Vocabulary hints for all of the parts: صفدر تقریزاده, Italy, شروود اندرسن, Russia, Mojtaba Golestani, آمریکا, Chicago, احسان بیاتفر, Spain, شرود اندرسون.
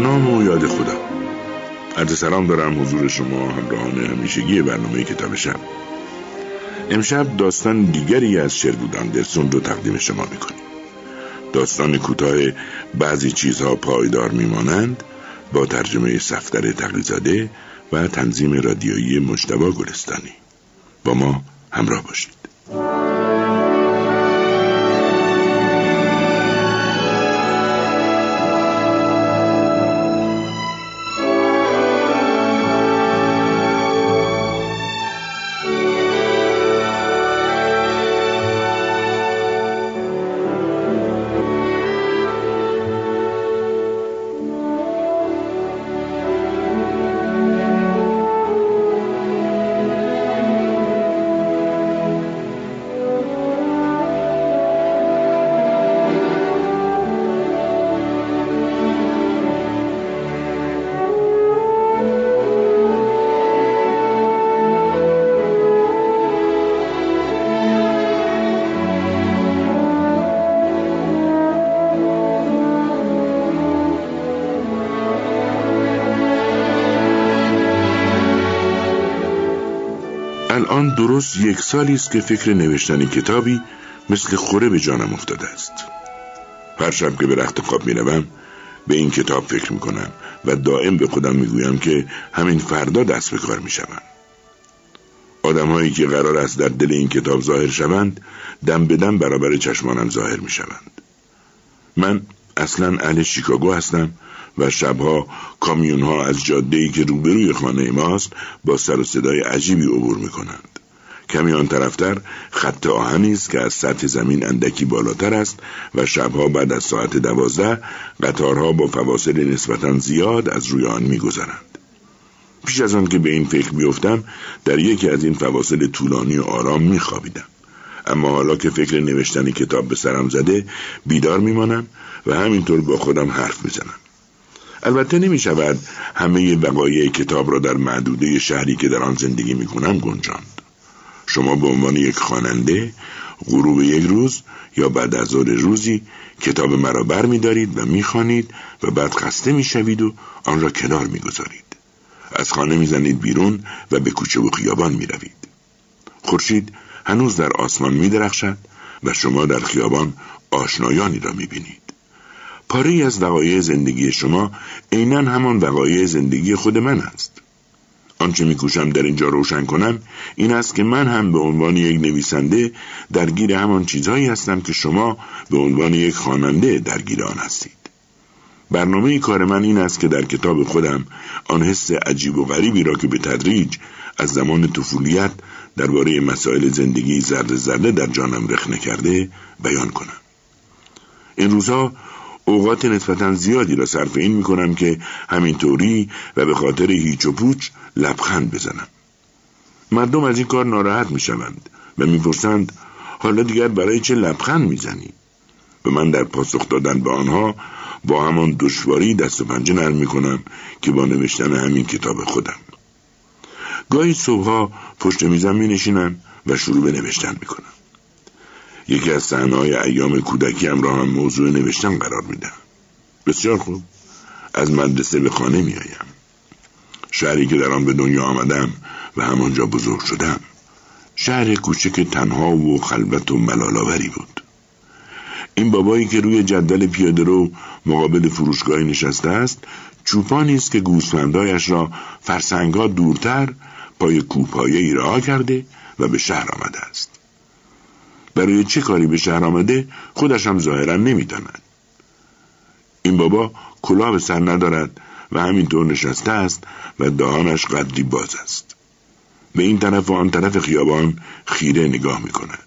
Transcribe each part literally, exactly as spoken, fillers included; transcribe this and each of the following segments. با نام و یاد خودم. عرض سلام دارم حضور شما همراهان همیشگی برنامه کتاب شب. امشب داستان دیگری از شرود اندرسون رو تقدیم شما میکنیم. داستان کوتاه بعضی چیزها پایدار میمانند با ترجمه صفدر تقریزاده و تنظیم رادیویی مجتبی گلستانی. با ما همراه باشید. الان درست یک سالی است که فکر نوشتن کتابی مثل خوره به جانم افتاده است. هر شب که به رخت خواب می‌روم به این کتاب فکر می‌کنم و دائم به خودم می‌گویم که همین فردا دست به کار می‌شوم. آدم‌هایی که قرار است در دل این کتاب ظاهر شوند دم به دم برابر چشمانم ظاهر می‌شوند. من اصلاً اهل شیکاگو هستم و شبها کامیونها از جاده‌ای که روبروی خانه ماست با سر و صدای عجیبی عبور می‌کنند. کمی آن طرفتر خط آهنی است که از سطح زمین اندکی بالاتر است و شبها بعد از ساعت دوازده قطارها با فواصل نسبتاً زیاد از روی آن می‌گذرند. پیش از آن که به این فکر بیفتم در یکی از این فواصل طولانی و آرام می‌خوابیدم. اما حالا که فکر نوشتن کتاب به سرم زده بیدار می‌مانم و همینطور با خودم حرف می‌زنم. البته نمی شود همه وقایع کتاب را در محدوده شهری که در آن زندگی می کنم گنجاند. شما به عنوان یک خواننده غروب یک روز یا بعد از ظهر روزی کتاب مرا بر می دارید و می خوانید و بعد خسته می شوید و آن را کنار می گذارید. از خانه می زنید بیرون و به کوچه و خیابان می روید. خورشید هنوز در آسمان می درخشد و شما در خیابان آشنایانی را می بینید. پاری از وقایع زندگی شما عیناً همان وقایع زندگی خود من است. آنچه می‌کوشم در اینجا روشن کنم این است که من هم به عنوان یک نویسنده درگیر همان چیزهایی هستم که شما به عنوان یک خواننده درگیر آن هستید. برنامه کار من این است که در کتاب خودم آن حس عجیب و غریبی را که به تدریج از زمان طفولیت درباره مسائل زندگی ذره ذره در جانم رخنه کرده بیان کنم. این روزها اوقات نسبتاً زیادی را صرف این می‌کنم که همینطوری و به خاطر هیچ و پوچ لبخند بزنم. مردم از این کار ناراحت می‌شوند و می‌پرسند حالا دیگر برای چه لبخند می‌زنی؟ و من در پاسخ دادن به آنها با همان دشواری دست و پنجه نرم می‌کنم که با نوشتن همین کتاب خودم. گاهی صبح‌ها پشت میزم می‌نشینم و شروع به نوشتن می‌کنم. یکی از صحنه‌های ایام کودکیم را هم موضوع نوشتن قرار میدم. بسیار خوب. از مدرسه به خانه میایم. شهری که در آن به دنیا آمدم و همانجا بزرگ شدم. شهر کوچک تنها و خلوت و ملال‌آوری بود. این بابایی که روی جدول پیاده‌رو مقابل فروشگاه نشسته است، چوپانی است که گوسفندایش را فرسنگ‌ها دورتر پای کوهپایه‌ای رها کرده و به شهر آمده است. برای چه کاری به شهر آمده خودش هم ظاهراً نمی‌داند. این بابا کلاه به سر ندارد و همینطور نشسته است و دهانش قدری باز است. به این طرف و آن طرف خیابان خیره نگاه می‌کند.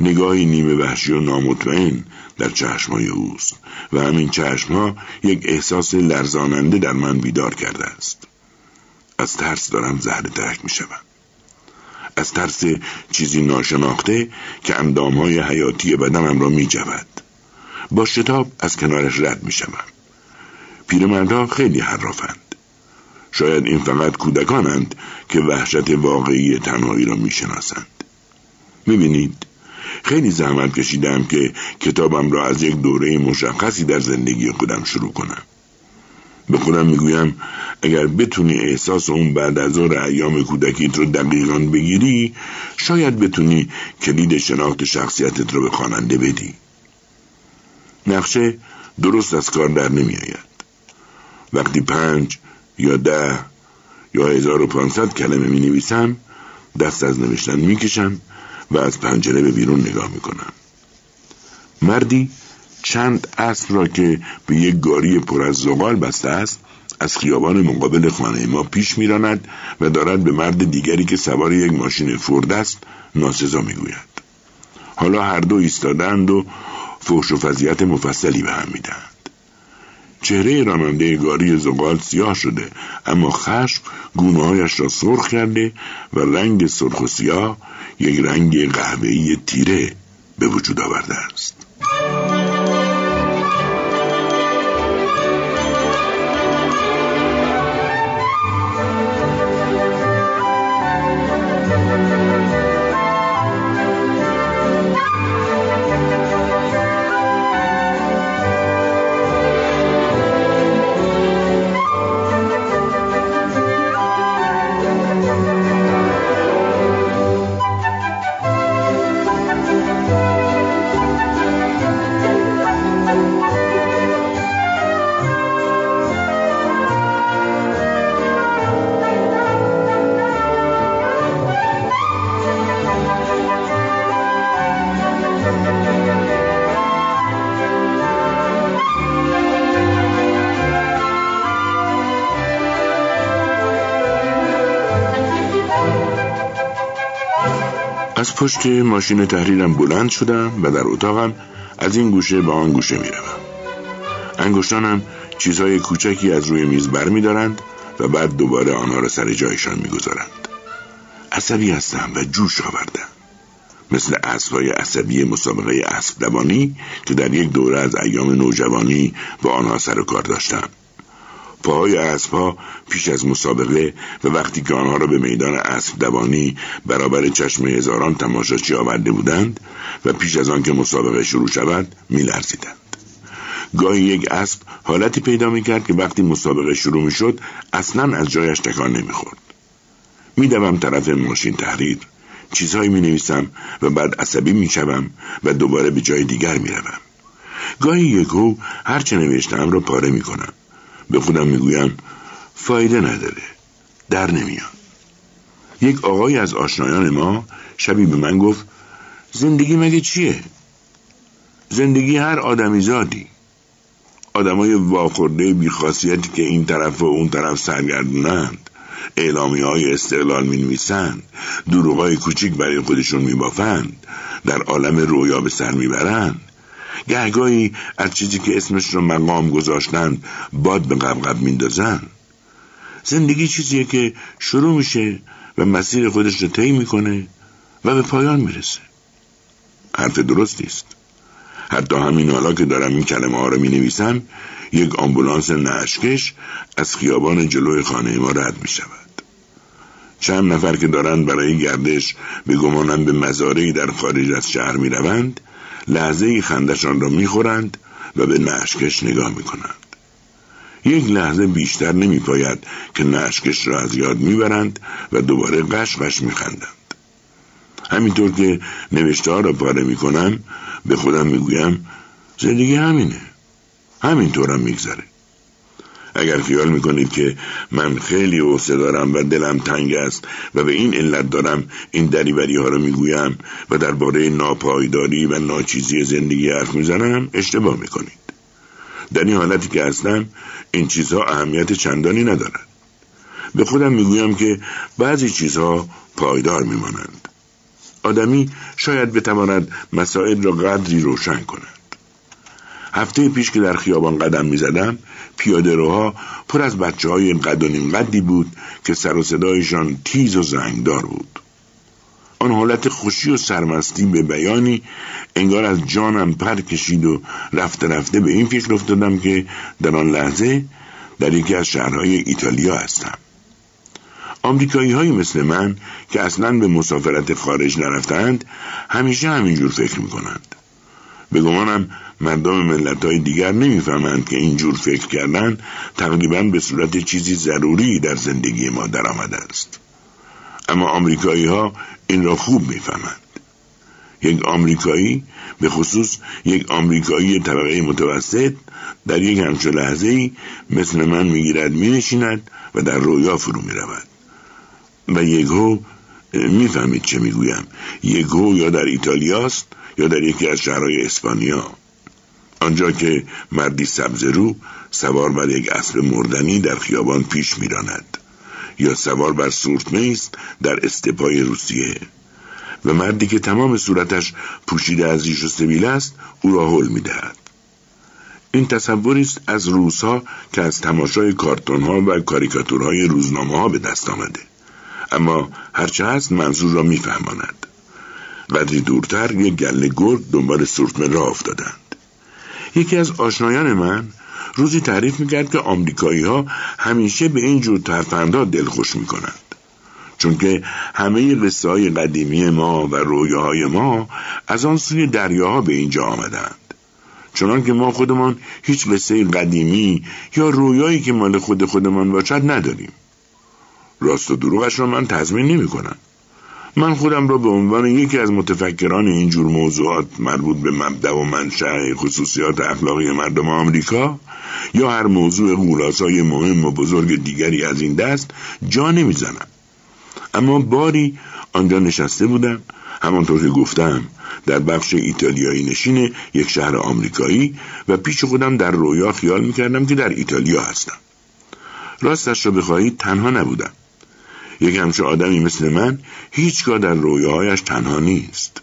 نگاهی نیمه وحشی و نامطمئن در چشم‌های اوست و همین چشم‌ها یک احساس لرزاننده در من بیدار کرده است. از ترس دارم زهره ترک می‌شوم. از ترس چیزی ناشناخته که اندامهای حیاتی بدنم را می جود. با شتاب از کنارش رد می شوم. پیرمردها خیلی حرافند. شاید این فقط کودکانند که وحشت واقعی تنهایی را می شناسند. می بینید؟ خیلی زحمت کشیدم که کتابم را از یک دوره مشخصی در زندگی خودم شروع کنم. به خودم میگویم اگر بتونی احساس اون بعد از ظهر ایام کودکیت رو دقیقاً بگیری، شاید بتونی کلید شناخت شخصیتت رو به خواننده بدی. نقشه درست از کار در نمی آید. وقتی پنج یا ده یا هزار و پانصد کلمه می نویسم، دست از نوشتن می کشم و از پنجره به بیرون نگاه می کنم. مردی چند اسب را که به یک گاری پر از زغال بسته است از خیابان مقابل خانه ما پیش می‌راند و دارد به مرد دیگری که سوار یک ماشین فورد است ناسزا می‌گوید. حالا هر دو ایستادند و فحش و فضیحت مفصلی به هم می‌دهند. چهره راننده گاری زغال سیاه شده، اما خشم گونه‌هایش را سرخ کرده و رنگ سرخ و سیاه یک رنگ قهوه‌ای تیره به وجود آورده است. از پشت ماشین تحریرم بلند شدم و در اتاقم از این گوشه به آن گوشه می روم. انگشتانم چیزهای کوچکی از روی میز بر می دارند و بعد دوباره آنها را سر جایشان می گذارند. عصبی هستم و جوش آوردم. مثل اسبهای عصبی مسابقه اسب‌دوانی که در یک دوره از ایام نوجوانی با آنها سر و کار داشتم. پاهای اسب‌ها پیش از مسابقه و وقتی که آنها را به میدان اسب دوانی برابر چشم هزاران تماشاچی آورده بودند و پیش از آن که مسابقه شروع شود می‌لرزیدند. گاهی یک اسب حالتی پیدا می‌کرد که وقتی مسابقه شروع می‌شد اصلاً از جایش تکان نمی‌خورد. می‌دوم طرف ماشین تحریر، چیزهایی می‌نویسم و بعد عصبی می‌شوم و دوباره به جای دیگر می‌روم. گاهی یکهو هر چه نوشته‌ام را پاره می‌کنم. به خودم میگویم فایده نداره، در نمیان. یک آقای از آشنایان ما شبی به من گفت زندگی مگه چیه؟ زندگی هر آدمی زادی، آدمای واخورده بیخاصیتی که این طرف و اون طرف سرگردونند، اعلامیه های استقلال می نویسند، دروغای کوچیک برای خودشون می بافند، در عالم رویا به سر می برند، گهگاهی از چیزی که اسمش رو مقام گذاشتن باد به قبقب میندازن. زندگی چیزیه که شروع میشه و مسیر خودش رو طی میکنه و به پایان میرسه. حرف درستیست. حتی همین حالا که دارم این کلمه ها رو مینویسم یک آمبولانس نعشکش از خیابان جلوی خانه ما رد میشود. چند نفر که دارن برای گردش به گمانم به مزارعی در خارج از شهر میروند لحظه‌ای خندشان را می‌خورند و به نعشکش نگاه می‌کنند. یک لحظه بیشتر نمی‌پاید که نعشکش را از یاد می‌برند و دوباره قش قش می‌خندند. همینطور که نوشته‌ها را پاره می‌کنم به خودم می‌گویم زندگی همینه، همینطور هم می‌گذره. اگر خیال می‌کنید که من خیلی حوصله دارم و دلم تنگ است و به این علت دارم این دریوری‌ها رو می‌گویم و درباره ناپایداری و ناچیزی زندگی حرف می‌زنم، اشتباه می‌کنید. در این حالتی که هستم این چیزها اهمیت چندانی ندارد. به خودم می‌گویم که بعضی چیزها پایدار می‌مانند. آدمی شاید بتواند مسائل را قدری روشن کند. هفته پیش که در خیابان قدم می‌زدم، پیاده‌روها پر از بچه‌های قد و نیم قدی بود که سر و صدایشان تیز و زنگدار بود. آن حالت خوشی و سرمستی به بیانی انگار از جانم پر کشید و رفته رفته به این فکر افتادم که در آن لحظه در یکی از شهرهای ایتالیا هستم. آمریکایی‌هایی مثل من که اصلاً به مسافرت خارج نرفتند، همیشه همینجور فکر می‌کنند. به گمانم مردم ملت‌های دیگر نمی‌فهمند که اینجور فکر کردن تقریباً به صورت چیزی ضروری در زندگی ما درآمده است. اما آمریکایی‌ها این را خوب می‌فهمند. یک آمریکایی، به خصوص یک آمریکایی طبقه متوسط، در یک همچون لحظه‌ای مثل من می‌گیرد، می‌نشیند و در رویا فرو می‌رود. و یکهو می‌فهمید چه می‌گویم. یکهو یا در ایتالیاست یا در یکی از شهرهای اسپانیا، آنجا که مردی سبزرو سوار بر یک اسب مردنی در خیابان پیش می‌راند یا سوار بر سورتمه است در استپای روسیه و مردی که تمام صورتش پوشیده از ریش و سبیل است او را هل می‌دهد. این تصوری است از روس‌ها که از تماشای کارتون‌ها و کاریکاتورهای روزنامه‌ها به دست آمده، اما هرچه هست منظور را می‌فهماند. ولی دورتر یک گله گرگ دنبال سورتمه را افتادند. یکی از آشنایان من روزی تعریف میکرد که آمریکایی‌ها همیشه به این جور ترفندها دلخوش میکنند، چون که همه قصه‌های قدیمی ما و رویاهای ما از آن سوی دریاها به اینجا آمدند، چنان که ما خودمان هیچ قصه قدیمی یا رویایی که مال خود خودمان باشد نداریم. راست و دروغش را من تضمین نمیکنم. من خودم را به عنوان یکی از متفکران اینجور موضوعات مربوط به مبدأ و منشأ خصوصیات اخلاقی مردم آمریکا یا هر موضوع خلاصه‌ای مهم و بزرگ دیگری از این دست جا نمیزنم. اما باری آنجا نشسته بودم، همانطور که گفتم در بخش ایتالیایی نشین یک شهر آمریکایی، و پیش خودم در رویا خیال میکردم که در ایتالیا هستم. راستش را بخواهید تنها نبودم. یک همچه آدمی مثل من هیچگاه در رویاهایش تنها نیست،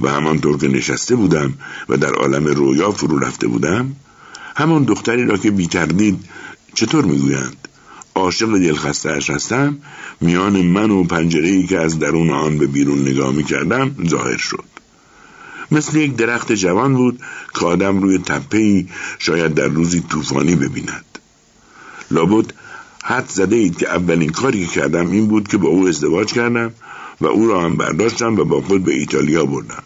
و همانطور که نشسته بودم و در عالم رویا فرو رفته بودم، همان دختری را که بی تردید، چطور میگویند، عاشق دلخسته‌اش هستم، میان من و پنجره‌ای که از درون آن به بیرون نگاه میکردم ظاهر شد. مثل یک درخت جوان بود که آدم روی تپه‌ای شاید در روزی طوفانی ببیند. لابد حد زده اید که اولین کاری که کردم این بود که با او ازدواج کردم و او را هم برداشتم و با خود به ایتالیا بردم.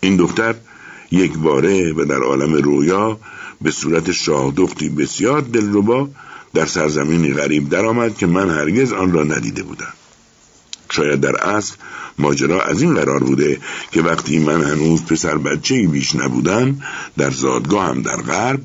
این دختر یک باره و در عالم رویا به صورت شاهدختی بسیار دلربا در سرزمینی غریب درآمد که من هرگز آن را ندیده بودم. شاید در اصل ماجرا از این قرار بوده که وقتی من هنوز پسر بچه‌ای بیش نبودم، در زادگاهم در غرب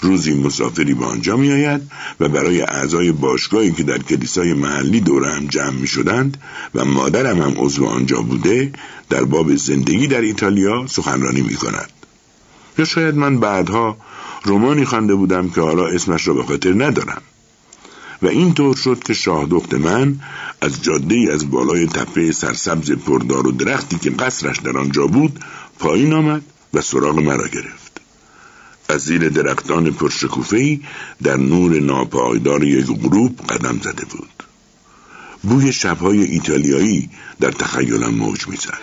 روزی مسافری به آنجا می آید و برای اعضای باشگاهی که در کلیسای محلی دوره هم جمع می شدند و مادرم هم عضو آنجا بوده، در باب زندگی در ایتالیا سخنرانی می کند. یا شاید من بعدها رمانی خوانده بودم که حالا اسمش را به خاطر ندارم. و اینطور شد که شاهدخت من از جاده‌ای از بالای تپه سرسبز پردار و درختی که قصرش در آنجا بود پایین آمد و سراغ مرا گرفت. از زیر درختان پرشکوفه‌ای در نور ناپایدار یک غروب قدم زده بود. بوی شب‌های ایتالیایی در تخیلم موج می‌زد.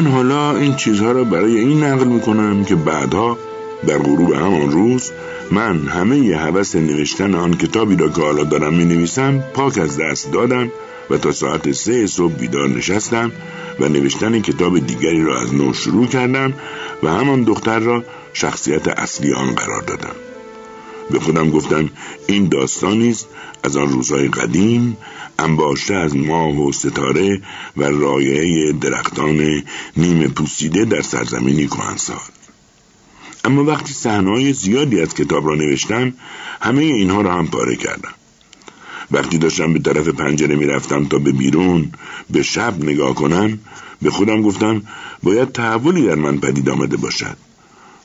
من حالا این چیزها را برای این نقل میکنم که بعدها در غروب همان روز من همه ی هوس نوشتن آن کتابی را که حالا دارم می نویسم پاک از دست دادم و تا ساعت سه صبح بیدار نشستم و نوشتن کتاب دیگری را از نو شروع کردم و همان دختر را شخصیت اصلی آن قرار دادم. به خودم گفتم این داستانیست از آن روزهای قدیم، انباشته از ماه و ستاره و رایحه درختان نیمه پوسیده در سرزمینی کهنسال. اما وقتی صحنه‌های زیادی از کتاب را نوشتم، همه اینها را هم پاره کردم. وقتی داشتم به طرف پنجره می رفتم تا به بیرون به شب نگاه کنم، به خودم گفتم باید تحولی در من پدید آمده باشد،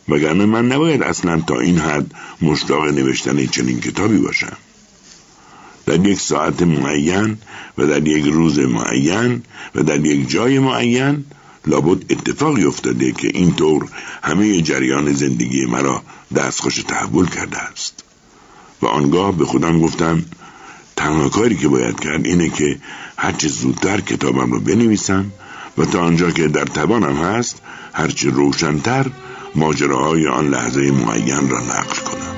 وگرنه من نباید اصلا تا این حد مشتاق نوشتن چنین کتابی باشم. در یک ساعت معین و در یک روز معین و در یک جای معین لابد اتفاقی افتاده که اینطور همه جریان زندگی مرا دستخوش تحول کرده است. و آنگاه به خودم گفتم تنها کاری که باید کرد اینه که هرچه زودتر کتابم رو بنویسم و تا آنجا که در توانم هست هرچه روشن‌تر ماجراهای آن لحظه معین را نقل کنم.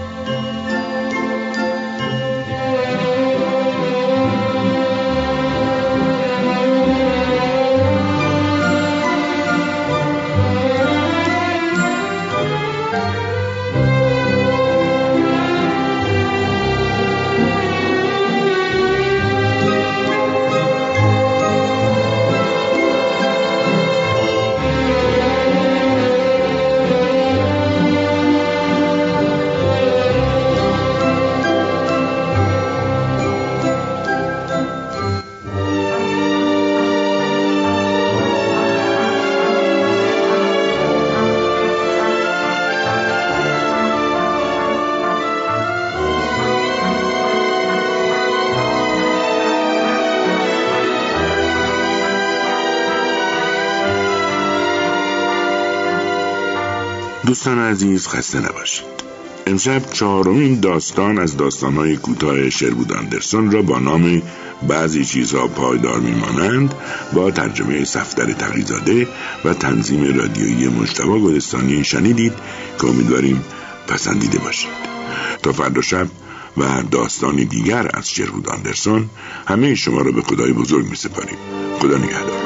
دوستان عزیز، خسته نباشید. امشب چهارمین داستان از داستان‌های کوتاه شروود آندرسون را با نام بعضی چیزها پایدار می‌مانند با ترجمه صفدر تقی‌زاده و تنظیم رادیویی مجتبی گلستانی شنیدید که امیدواریم پسندیده باشید. تا فردا شب و داستان دیگر از شروود آندرسون همه شما را به خدای بزرگ می‌سپاریم. خدا نگهدار.